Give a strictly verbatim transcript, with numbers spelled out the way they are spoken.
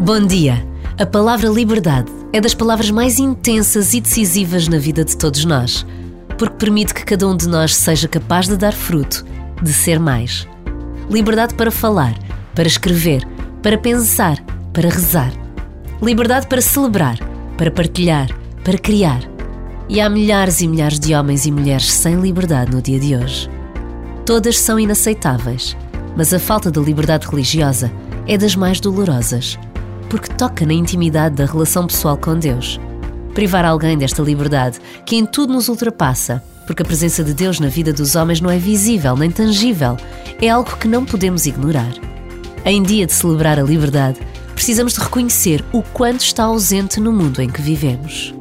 Bom dia! A palavra liberdade é das palavras mais intensas e decisivas na vida de todos nós, porque permite que cada um de nós seja capaz de dar fruto, de ser mais. Liberdade para falar, para escrever, para pensar, para rezar. Liberdade para celebrar, para partilhar, para criar. E há milhares e milhares de homens e mulheres sem liberdade no dia de hoje. Todas são inaceitáveis, mas a falta da liberdade religiosa é das mais dolorosas, porque toca na intimidade da relação pessoal com Deus. Privar alguém desta liberdade, que em tudo nos ultrapassa, porque a presença de Deus na vida dos homens não é visível nem tangível, é algo que não podemos ignorar. Em dia de celebrar a liberdade, precisamos de reconhecer o quanto está ausente no mundo em que vivemos.